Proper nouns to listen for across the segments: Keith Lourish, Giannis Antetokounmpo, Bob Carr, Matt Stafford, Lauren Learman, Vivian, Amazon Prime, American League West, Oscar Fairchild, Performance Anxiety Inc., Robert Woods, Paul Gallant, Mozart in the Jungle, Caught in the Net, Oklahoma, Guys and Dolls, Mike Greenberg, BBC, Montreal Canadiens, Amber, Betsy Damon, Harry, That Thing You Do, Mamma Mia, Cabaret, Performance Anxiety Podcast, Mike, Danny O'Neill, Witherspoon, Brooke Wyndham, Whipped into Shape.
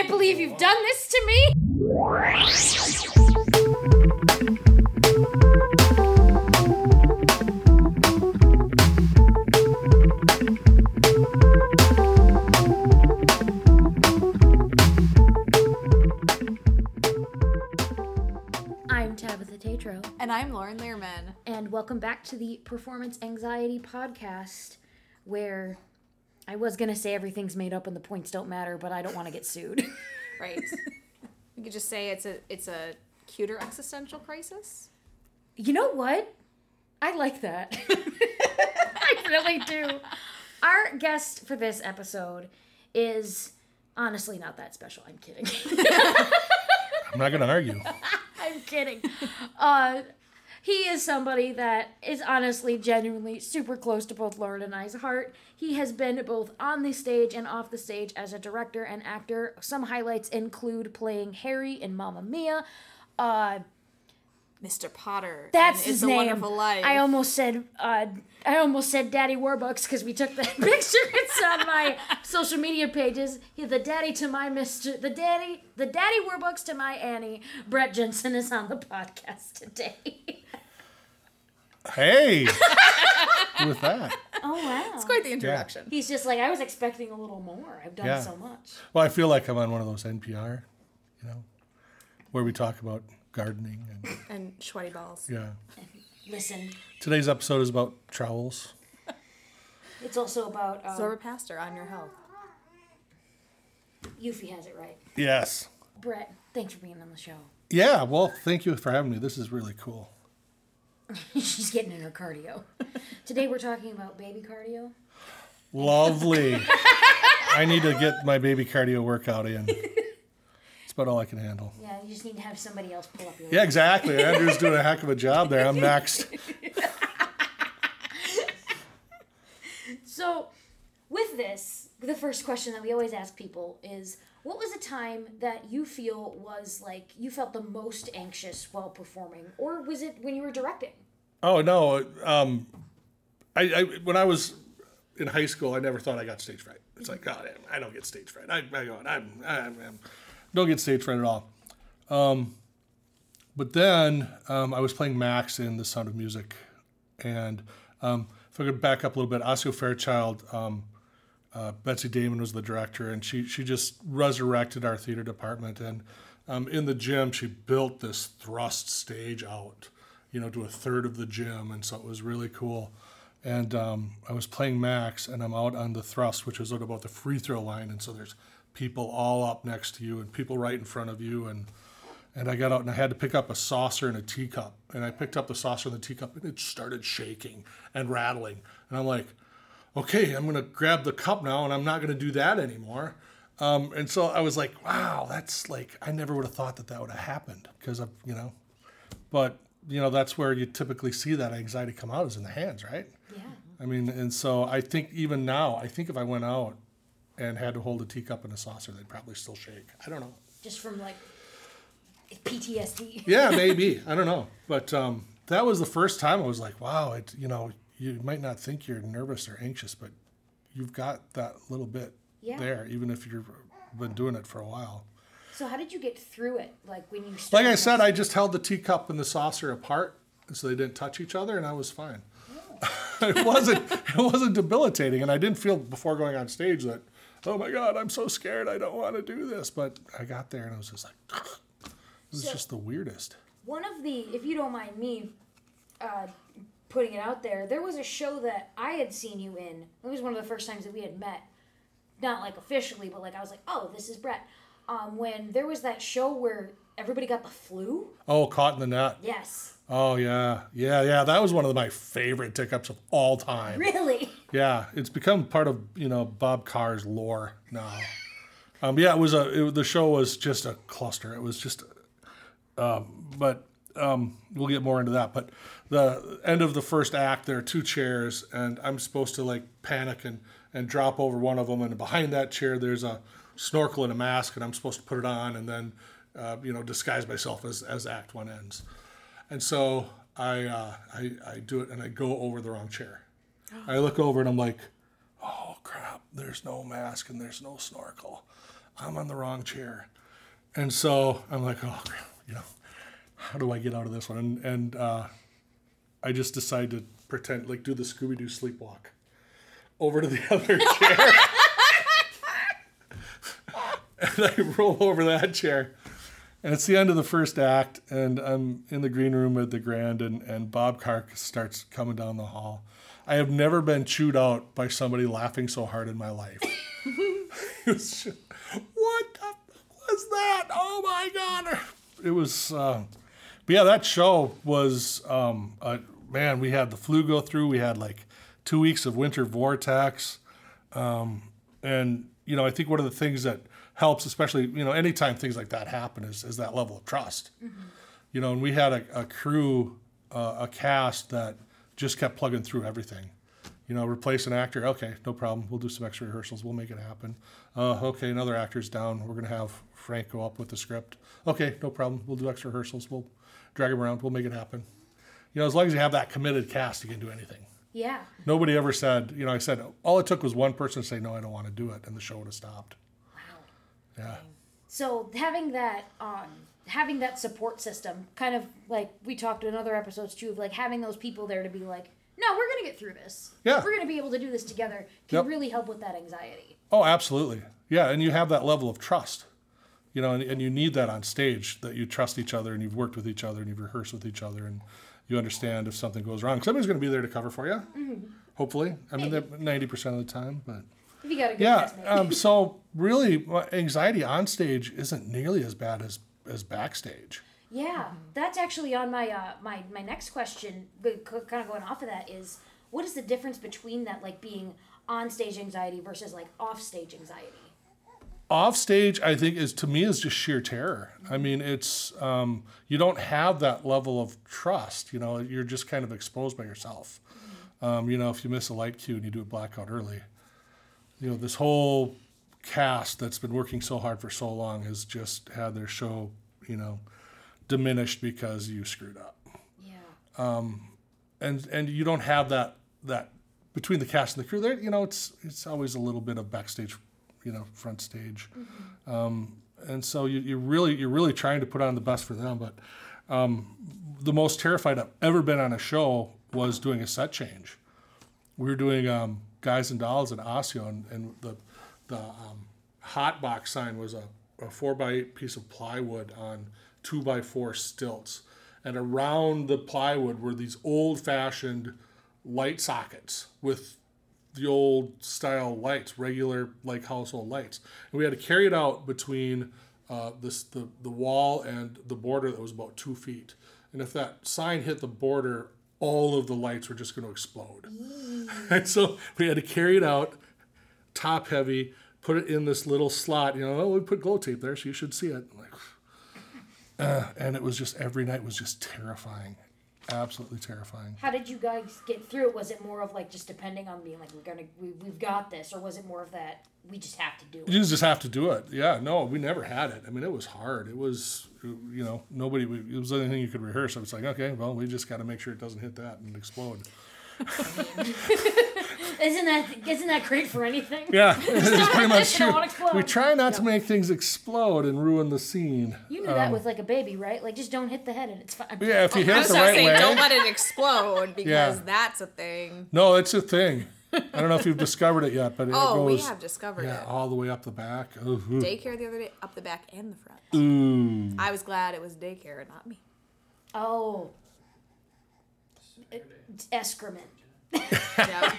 can't believe you've done this to me. I'm Tabitha Tatro. And I'm Lauren Learman. And welcome back to the Performance Anxiety Podcast, where I was going to say everything's made up and the points don't matter, but I don't want to get sued. Right. We could just say it's a cuter existential crisis. You know what? I like that. I really do. Our guest for this episode is honestly not that special. I'm kidding. I'm not going to argue. I'm kidding. He is somebody that is honestly, genuinely super close to both Lauren and I's heart. He has been both on the stage and off the stage as a director and actor. Some highlights include playing Harry in Mamma Mia. Mr. Potter. That's his name. It's a Wonderful Life. I almost said Daddy Warbucks because we took that picture. It's on my social media pages. The Daddy Warbucks to my Annie. Brett Jensen is on the podcast today. Hey. With that. Oh, wow. It's quite the introduction. Yeah. He's just like, I was expecting a little more. I've done so much. Well, I feel like I'm on one of those NPR, where we talk about gardening and sweaty balls. Yeah. And listen. Today's episode is about trowels. It's also about Zora Pastor on your health. Yuffie has it right. Yes. Brett, thanks for being on the show. Yeah, well, thank you for having me. This is really cool. She's getting in her cardio. Today we're talking about baby cardio. Lovely. I need to get my baby cardio workout in. But all I can handle. Yeah, you just need to have somebody else pull up your legs. Yeah, exactly. Andrew's doing a heck of a job there. I'm next. So, with this, the first question that we always ask people is, what was a time that you feel was like, you felt the most anxious while performing? Or was it when you were directing? Oh, no. When I was in high school, I never thought I got stage fright. It's like, God, I don't get stage fright. Don't get stage fright at all. But then I was playing Max in The Sound of Music. And if I could back up a little bit, Oscar Fairchild, Betsy Damon was the director, and she just resurrected our theater department. And in the gym, she built this thrust stage out, to a third of the gym. And so it was really cool. And I was playing Max, and I'm out on the thrust, which is about the free throw line. And so there's people all up next to you and people right in front of you. And I got out and I had to pick up a saucer and a teacup. And I picked up the saucer and the teacup and it started shaking and rattling. And I'm like, okay, I'm going to grab the cup now and I'm not going to do that anymore. And so I was like, wow, that's like, I never would have thought that would have happened because of, But, that's where you typically see that anxiety come out is in the hands, right? Yeah. I mean, and so I think even now, if I went out and had to hold a teacup and a saucer, they'd probably still shake. I don't know. Just from PTSD. Yeah, maybe. I don't know. But that was the first time I was like, wow, you might not think you're nervous or anxious, but you've got that little bit there, even if you've been doing it for a while. So how did you get through it? When you started? Like I said, I just held the teacup and the saucer apart, so they didn't touch each other, and I was fine. Oh. It wasn't debilitating, and I didn't feel before going on stage that, oh my God, I'm so scared, I don't want to do this. But I got there and I was just like, this is just the weirdest. One of the, if you don't mind me putting it out there was a show that I had seen you in. It was one of the first times that we had met. Not officially, but I was like, oh, this is Brett. When there was that show where everybody got the flu. Oh, Caught in the Net. Yes. Oh, yeah. Yeah, yeah. That was one of my favorite tick-ups of all time. Really? Yeah, it's become part of, Bob Carr's lore now. The show was just a cluster. It was just, we'll get more into that. But the end of the first act, there are two chairs, and I'm supposed to panic and drop over one of them. And behind that chair, there's a snorkel and a mask, and I'm supposed to put it on and then, disguise myself as act one ends. And so I do it, and I go over the wrong chair. I look over and I'm like, oh crap, there's no mask and there's no snorkel. I'm on the wrong chair. And so I'm like, oh, you know, how do I get out of this one? And I just decided to pretend, like, do the Scooby-Doo sleepwalk over to the other chair. And I roll over that chair. And it's the end of the first act, and I'm in the green room at the Grand, and Bob Carr starts coming down the hall. I have never been chewed out by somebody laughing so hard in my life. It was just, what the fuck was that? Oh, my God. It was, but yeah, that show was, man, we had the flu go through. We had like 2 weeks of winter vortex. And, you know, I think one of the things that helps, especially, you know, anytime things like that happen is that level of trust. Mm-hmm. You know, and we had a crew, a cast that just kept plugging through everything. You know, replace an actor. Okay, no problem. We'll do some extra rehearsals. We'll make it happen. Okay, another actor's down. We're going to have Frank go up with the script. Okay, no problem. We'll do extra rehearsals. We'll drag him around. We'll make it happen. You know, as long as you have that committed cast, you can do anything. Yeah. Nobody ever said, you know, I said, all it took was one person to say, no, I don't want to do it, and the show would have stopped. Wow. Yeah. So having that support system, kind of like we talked in other episodes too, of like having those people there to be like, no, we're going to get through this. Yeah. We're going to be able to do this together. Can really help with that anxiety. Oh, absolutely. Yeah, and you have that level of trust. You know, and you need that on stage, that you trust each other and you've worked with each other and you've rehearsed with each other and you understand if something goes wrong. Somebody's going to be there to cover for you, mm-hmm. hopefully. I mean, 90% of the time, but... If you got a good test, maybe. So really, anxiety on stage isn't nearly as bad as backstage. Yeah, that's actually on my my next question, kind of going off of that, is what is the difference between that, like, being on stage anxiety versus like off stage anxiety? Off stage, I think, is just sheer terror. I mean, it's you don't have that level of trust. You know, you're just kind of exposed by yourself. You know, if you miss a light cue and you do a blackout early, you know, this whole cast that's been working so hard for so long has just had their show, you know, diminished because you screwed up. Yeah. And you don't have that between the cast and the crew there, you know, it's always a little bit of backstage, you know, front stage. Mm-hmm. And so you're really trying to put on the best for them, but the most terrified I've ever been on a show was doing a set change. We were doing Guys and Dolls in Osseo, and the hot box sign was a 4x8 piece of plywood on 2x4 stilts, and around the plywood were these old-fashioned light sockets with the old-style lights, regular like household lights. And we had to carry it out between the wall and the border that was about 2 feet. And if that sign hit the border, all of the lights were just going to explode. And so we had to carry it out, top-heavy, put it in this little slot. You know, oh, we put glow tape there, so you should see it. I'm like, and it was just, every night was just terrifying. Absolutely terrifying. How did you guys get through it? Was it more of like just depending on being like, we've got this? Or was it more of that, we just have to do it? You just have to do it. Yeah, no, we never had it. I mean, it was hard. It was, you know, it was anything you could rehearse. I was like, okay, well, we just got to make sure it doesn't hit that and explode. Isn't that great for anything? Yeah, it's pretty much true. We try not to make things explode and ruin the scene. You knew that with like a baby, right? Like, just don't hit the head and it's fine. Yeah, if you hit it the right way. Don't let it explode because that's a thing. No, it's a thing. I don't know if you've discovered it yet, but it goes. Oh, we have discovered it. All the way up the back. Ooh. Daycare the other day, up the back and the front. Ooh. I was glad it was daycare, not me. Oh. Excrement. Yep.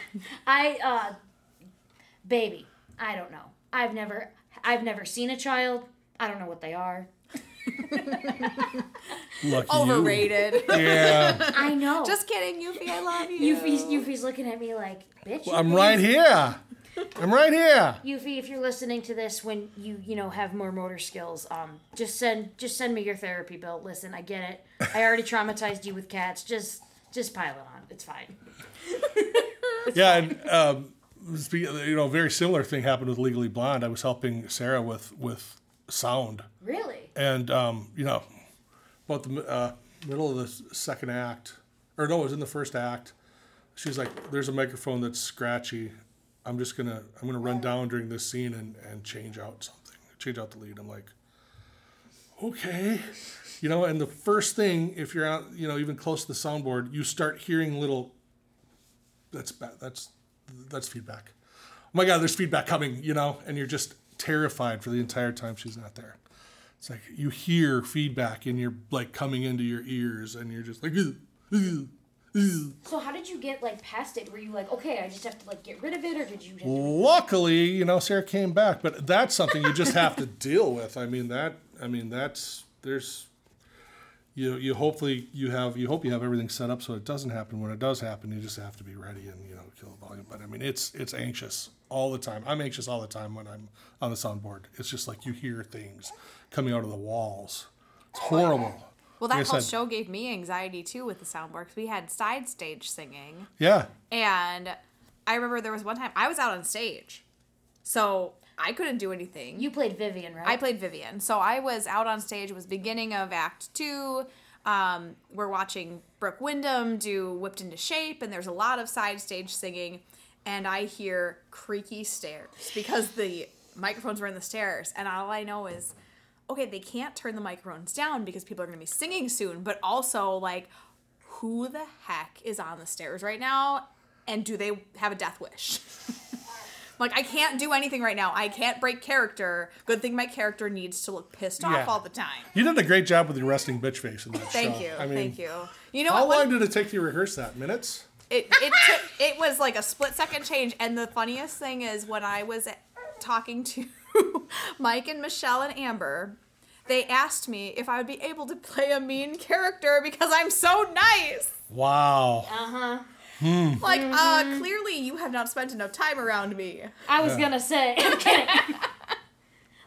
Baby, I don't know. I've never seen a child. I don't know what they are. Lucky overrated. You. Yeah. I know. Just kidding, Yuffie. I love you. Yuffie's looking at me like, bitch. Well, I'm right here. I'm right here. Yuffie, if you're listening to this when you know have more motor skills, just send me your therapy bill. Listen, I get it. I already traumatized you with cats. Just pile it on. It's fine. And you know, a very similar thing happened with Legally Blonde. I was helping Sarah with sound. Really? And you know, about the middle of the second act, or no, it was in the first act. She's like, "There's a microphone that's scratchy. I'm gonna run down during this scene and change out something change out the lead. I'm like, okay. You know, and the first thing, if you're out, you know, even close to the soundboard, you start hearing little, that's feedback. Oh my God, there's feedback coming, you know, and you're just terrified for the entire time she's not there. It's like you hear feedback and you're like coming into your ears and you're just like, So how did you get like past it? Were you like, okay, I just have to like get rid of it, or did you? Luckily, you know, Sarah came back, but that's something you just have to deal with. You hope you have everything set up so it doesn't happen. When it does happen, you just have to be ready and, you know, kill the volume. But I mean, it's anxious all the time. I'm anxious all the time when I'm on the soundboard. It's just like you hear things coming out of the walls. It's horrible. Well, that whole show gave me anxiety, too, with the soundboard, because we had side stage singing. Yeah. And I remember there was one time I was out on stage, so I couldn't do anything. You played Vivian, right? I played Vivian. So I was out on stage. It was beginning of Act 2. We're watching Brooke Wyndham do Whipped into Shape, and there's a lot of side stage singing, and I hear creaky stairs because the microphones were in the stairs, and all I know is, okay, they can't turn the microphones down because people are going to be singing soon, but also, like, who the heck is on the stairs right now, and do they have a death wish? Like, I can't do anything right now. I can't break character. Good thing my character needs to look pissed off all the time. You did a great job with your resting bitch face in that show. You. I mean, thank you. You know, how long did it take you to rehearse that? Minutes? It was like a split-second change, and the funniest thing is when I was talking to Mike and Michelle and Amber, they asked me if I would be able to play a mean character because I'm so nice. Wow. Uh-huh. Hmm. Like, clearly you have not spent enough time around me. I was going to say. Okay.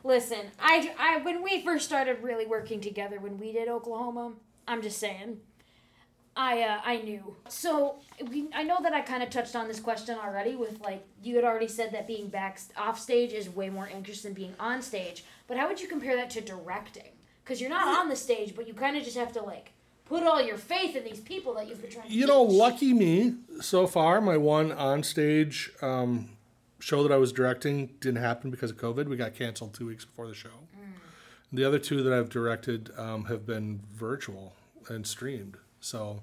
Listen, I when we first started really working together, when we did Oklahoma, I'm just saying, I knew. So I know that I kind of touched on this question already with, like, you had already said that being back off stage is way more anxious than being on stage. But how would you compare that to directing? Because you're not on the stage, but you kind of just have to, like, put all your faith in these people that you've been trying to teach. Know, lucky me, so far, my one on stage show that I was directing didn't happen because of COVID. We got canceled 2 weeks before the show. Mm. The other two that I've directed have been virtual and streamed. So,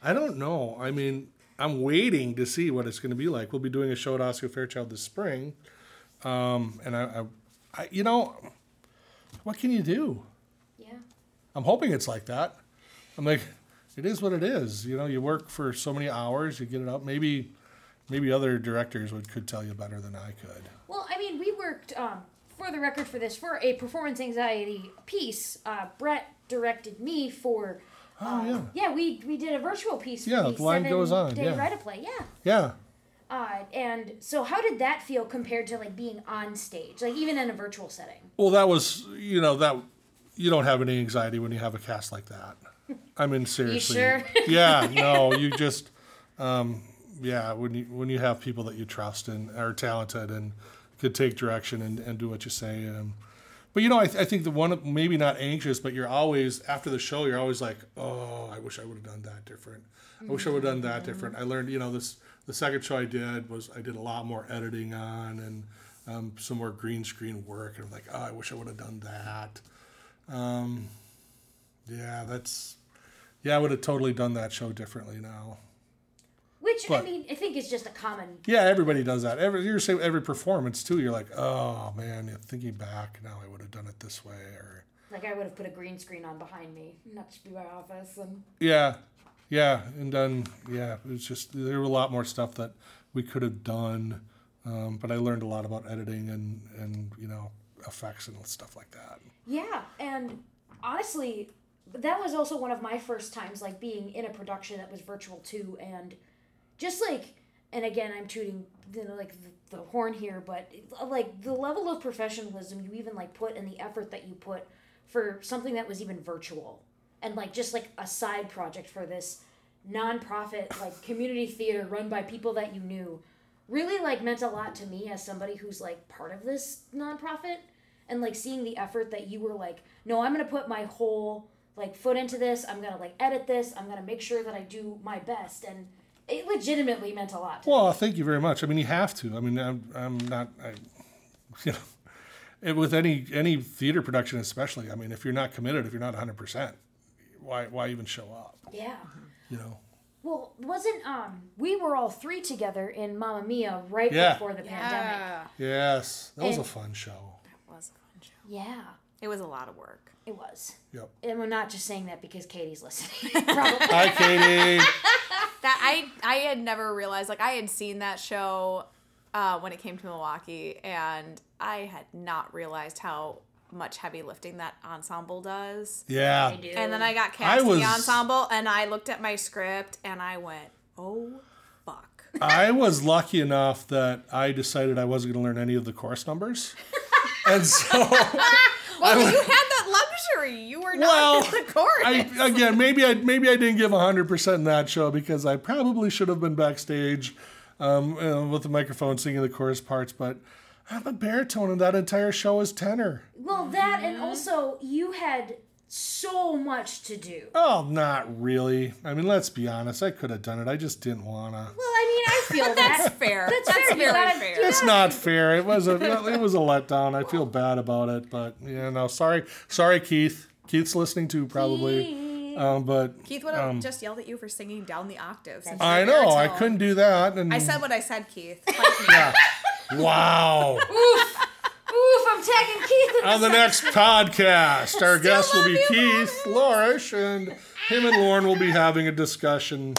I don't know. I mean, I'm waiting to see what it's going to be like. We'll be doing a show at Oscar Fairchild this spring. And I, you know, what can you do? Yeah. I'm hoping it's like that. I'm like, it is what it is. You know, you work for so many hours, you get it up. Maybe other directors could tell you better than I could. Well, I mean, we worked, for the record for this, for a performance anxiety piece. Brett directed me for... Oh, yeah. Yeah, we did a virtual piece. Yeah, the line goes on. Day write-a-play. Yeah. Yeah. And so how did that feel compared to, like, being on stage, like, even in a virtual setting? Well, that was, you know, that you don't have any anxiety when you have a cast like that. I mean, seriously. You sure? Yeah. No, you just, when you have people that you trust and are talented and could take direction and do what you say. But, you know, I think the one, maybe not anxious, but you're always, after the show, you're always like, oh, I wish I would have done that different. I wish I would have done that different. I learned, you know, the second show I did a lot more editing on and some more green screen work. And I'm like, oh, I wish I would have done that. I would have totally done that show differently now. Which, but, I mean, I think it's just a common... Yeah, everybody does that. Every performance, too, you're like, oh, man, thinking back, now I would have done it this way. Or like, I would have put a green screen on behind me, not just be my office. And... Yeah, and then, it was just, there were a lot more stuff that we could have done, but I learned a lot about editing and, you know, effects and stuff like that. Yeah, and honestly, that was also one of my first times, like, being in a production that was virtual, too, and... Just like, and again, I'm tooting, you know, like the horn here, but like the level of professionalism you even like put and the effort that you put for something that was even virtual and like just like a side project for this nonprofit like community theater run by people that you knew really like meant a lot to me as somebody who's like part of this nonprofit and like seeing the effort that you were like, no, I'm gonna put my whole like foot into this. I'm gonna like edit this. I'm gonna make sure that I do my best and. It legitimately meant a lot. Well, thank you very much. I mean, you have to. I mean, I'm not. it, with any theater production especially. I mean, if you're not committed, if you're not 100%, why even show up? Yeah. You know. Well, wasn't we were all three together in Mamma Mia right before the pandemic. Yes. That was a fun show. That was a fun show. Yeah. It was a lot of work. It was. Yep. And we're not just saying that because Katie's listening. Probably. Hi, Katie. I had never realized, like, I had seen that show when it came to Milwaukee, and I had not realized how much heavy lifting that ensemble does. Yeah. I do. And then I got cast in the ensemble, and I looked at my script, and I went, oh, fuck. I was lucky enough that I decided I wasn't going to learn any of the chorus numbers. And so... well, you had that luxury. You were not in the chorus. Maybe I didn't give 100% in that show because I probably should have been backstage with the microphone singing the chorus parts, but... I'm a baritone, and that entire show is tenor. Well, that and also you had so much to do. Oh, not really. I mean, let's be honest. I could have done it. I just didn't want to. Well, I mean, I feel that's fair. That's very fair. It's not fair. It was a letdown. I feel bad about it, but sorry, Keith. Keith's listening too, probably. But Keith would have just yelled at you for singing down the octaves. I know. I couldn't do that. And I said what I said, Keith. Yeah. Wow. Oof, I'm tagging Keith. On the next podcast, our guest will be Keith Lourish, and him and Lauren will be having a discussion.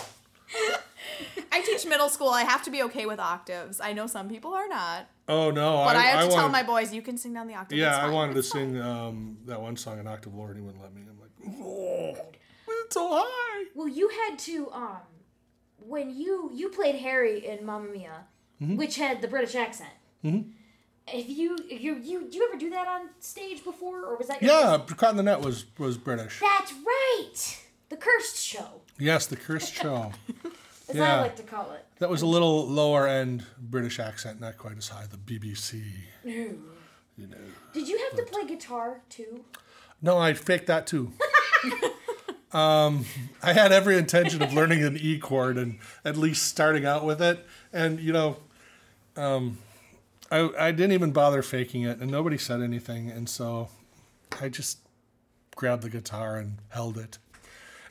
I teach middle school. I have to be okay with octaves. I know some people are not. Oh, no. But I have to tell my boys, you can sing down the octave. Yeah, I wanted to sing that one song in octave lower, and he wouldn't let me. I'm like, oh, it's so high. Well, you had to, when you played Harry in Mamma Mia, mm-hmm. which had the British accent. Mm-hmm. Do you ever do that on stage before, or was that? Caught in the Net was British. That's right. The cursed show. Yes, the cursed show. As I like to call it. That was a little lower end British accent, not quite as high. The BBC. No. You know. Did you have to play guitar too? No, I faked that too. I had every intention of learning an E chord and at least starting out with it, and I didn't even bother faking it, and nobody said anything, and so I just grabbed the guitar and held it.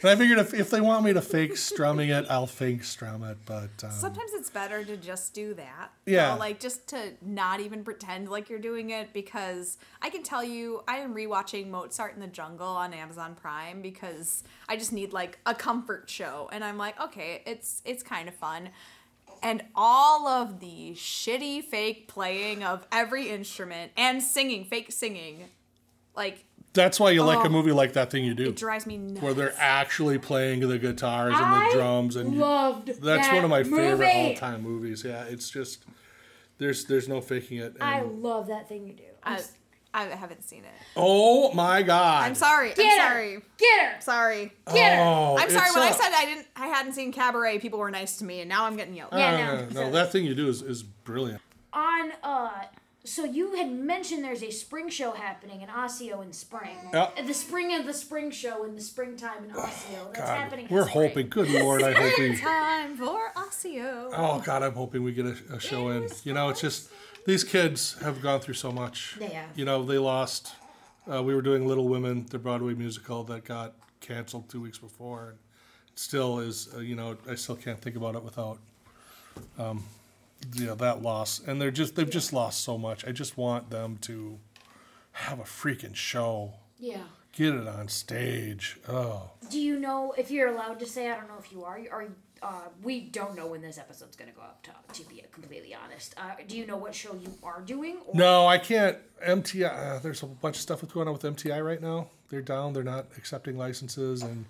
And I figured if they want me to fake strumming it, I'll fake strum it, but... sometimes it's better to just do that. Yeah. You know, like, just to not even pretend like you're doing it, because I can tell you, I am rewatching Mozart in the Jungle on Amazon Prime because I just need, like, a comfort show. And I'm like, okay, it's kind of fun. And all of the shitty fake playing of every instrument and singing, fake singing, like... That's why you like a movie like That Thing You Do. It drives me nuts. Where they're actually playing the guitars and the drums. And loved that's that one of my favorite all-time movies. Yeah, it's just, there's no faking it. And I love That Thing You Do. I haven't seen it. Oh, my God. I'm sorry. Get her. I'm sorry. When I said I hadn't seen Cabaret, people were nice to me, and now I'm getting yelled at. No, That Thing You Do is brilliant. So you had mentioned there's a spring show happening in Osseo in spring. Yep. The spring of the spring show in the springtime in Osseo. That's happening in spring. We're hoping. Good Lord, I hope we... Springtime for Osseo. Oh, God, I'm hoping we get a show in. You know, it's just... These kids have gone through so much. Yeah. You know, they lost... we were doing Little Women, the Broadway musical that got canceled 2 weeks before. And it still is, I still can't think about it without... that loss, and they've just lost so much. I just want them to have a freaking show. Yeah. Get it on stage. Oh. Do you know if you're allowed to say? I don't know if you are. We don't know when this episode's going to go up. To be completely honest, do you know what show you are doing? Or? No, I can't. MTI. There's a bunch of stuff that's going on with MTI right now. They're down. They're not accepting licenses, and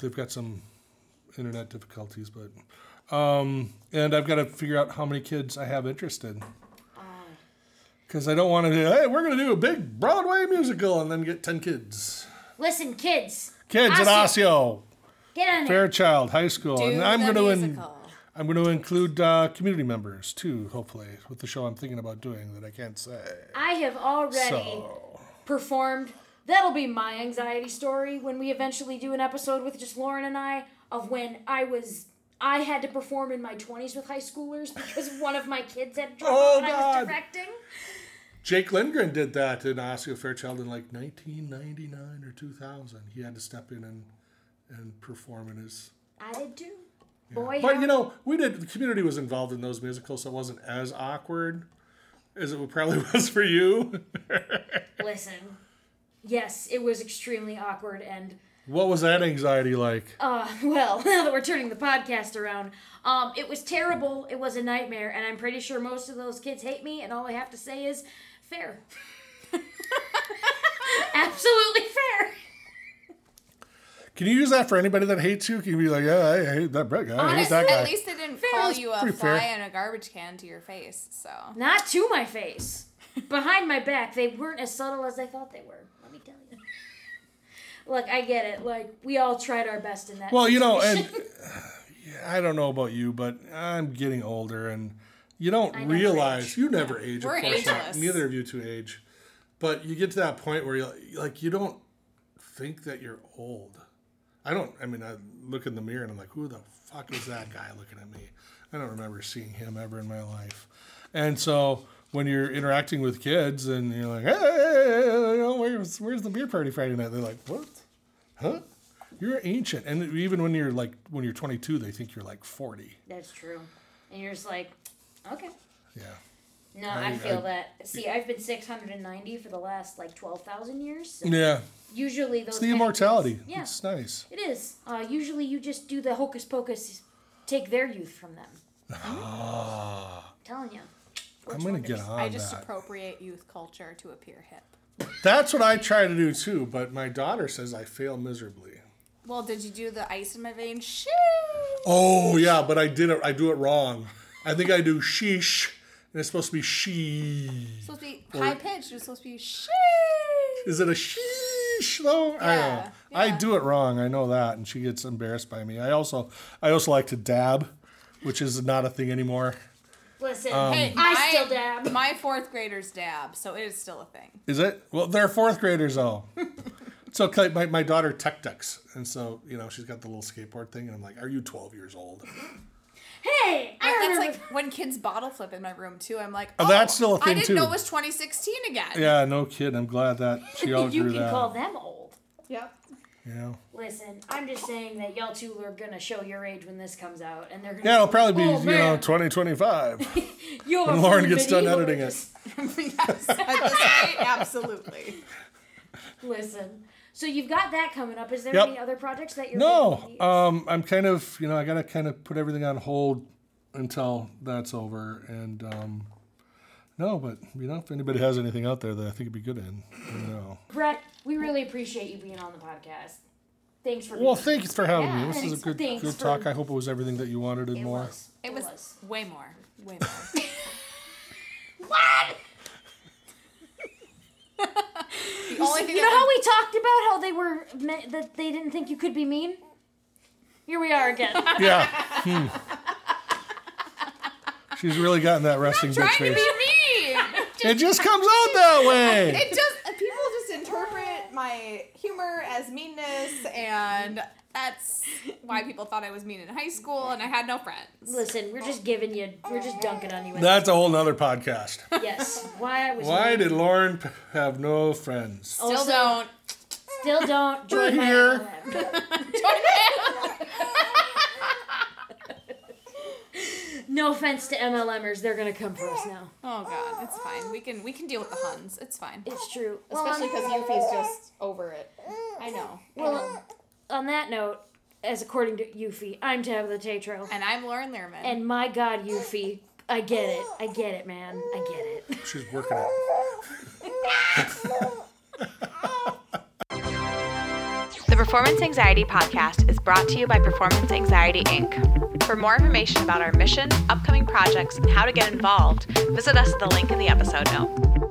they've got some internet difficulties, but. And I've got to figure out how many kids I have interested. Because I don't want to do, hey, we're going to do a big Broadway musical and then get 10 kids. Listen, kids. Kids at Osseo. Get on it. Fairchild High School. And I'm going to include community members, too, hopefully, with the show I'm thinking about doing that I can't say. I have already performed. That'll be my anxiety story when we eventually do an episode with just Lauren and I of when I had to perform in my 20s with high schoolers because one of my kids had trouble directing. Jake Lindgren did that in Oscar Fairchild in like 1999 or 2000. He had to step in and perform in his... I did too. Yeah. Boy, but, you know, we did... The community was involved in those musicals, so it wasn't as awkward as it probably was for you. Listen, yes, it was extremely awkward and... What was that anxiety like? Well, now that we're turning the podcast around, it was terrible. It was a nightmare, and I'm pretty sure most of those kids hate me, and all I have to say is, fair. Absolutely fair. Can you use that for anybody that hates you? Can you be like, yeah, I hate that Brett guy. Honestly, I hate that guy. At least they didn't call you a fly in a garbage can to your face, so. Not to my face. Behind my back, they weren't as subtle as I thought they were. Let me tell you. Look, I get it. Like, we all tried our best in that. Well, you know, and I don't know about you, but I'm getting older, and you don't realize you never age. We're ageless. Of course, neither of you two age, but you get to that point where you like you don't think that you're old. I don't. I mean, I look in the mirror and I'm like, who the fuck is that guy looking at me? I don't remember seeing him ever in my life, and so. When you're interacting with kids and you're like, hey, where's the beer party Friday night? They're like, what? Huh? You're ancient. And even when you're like, when you're 22, they think you're like 40. That's true. And you're just like, okay. Yeah. No, I feel that. See, I've been 690 for the last like 12,000 years. So yeah. Usually those. It's the immortality. Things, yeah. It's nice. It is. Usually you just do the hocus pocus, take their youth from them. Oh. I'm telling you. I'm going to get on that. I just appropriate youth culture to appear hip. That's what I try to do, too, but my daughter says I fail miserably. Well, did you do the ice in my veins? Shoo! Oh, yeah, but I do it wrong. I think I do sheesh, and it's supposed to be she. It's supposed to be high-pitched. It's supposed to be she. Is it a sheesh, though? Yeah, I don't know. Yeah. I do it wrong. I know that, and she gets embarrassed by me. I also like to dab, which is not a thing anymore. Listen, hey, I still dab. My fourth graders dab, so it is still a thing. Is it? Well, they're fourth graders all. So my daughter tech decks, and so you know she's got the little skateboard thing, and I'm like, "Are you 12 years old?" Hey, but that's like when kids bottle flip in my room too. I'm like, "Oh, that's still a thing too." I didn't know it was 2016 again. Yeah, no kid. I'm glad that she all drew that. You can call them old. Yep. Yeah. Listen, I'm just saying that y'all two are gonna show your age when this comes out, and they're gonna. Yeah, it'll probably be 2025 when Lauren gets done editing it. Yes, absolutely. Listen, so you've got that coming up. Is there any other projects that you're? No, I'm kind of I gotta kind of put everything on hold until that's over, and if anybody has anything out there that I think would be good in, Brett. We really appreciate you being on the podcast. Thanks for being here. Well, thanks for having me. This is a good talk. I hope it was everything that you wanted and more. It was way more. Way more. What? The only thing how we talked about how they were meant, that they didn't think you could be mean? Here we are again. Yeah. She's really gotten that resting bitch face. I'm trying to be mean. It just comes out that way. It just my humor as meanness, and that's why people thought I was mean in high school, and I had no friends. Listen, we're just dunking on you. That's a whole nother podcast. Yes. Why did Lauren have no friends? Still don't. Join my here. No offense to MLMers, they're gonna come for us now. Oh God, it's fine. We can deal with the Huns. It's fine. It's true, especially because Yuffie's just over it. I know. Well, on that note, as according to Yuffie, I'm Tabitha Tatro, and I'm Lauren Learman. And my God, Yuffie, I get it, man, I get it. She's working it. The Performance Anxiety Podcast is brought to you by Performance Anxiety Inc. For more information about our mission, upcoming projects, and how to get involved, visit us at the link in the episode note.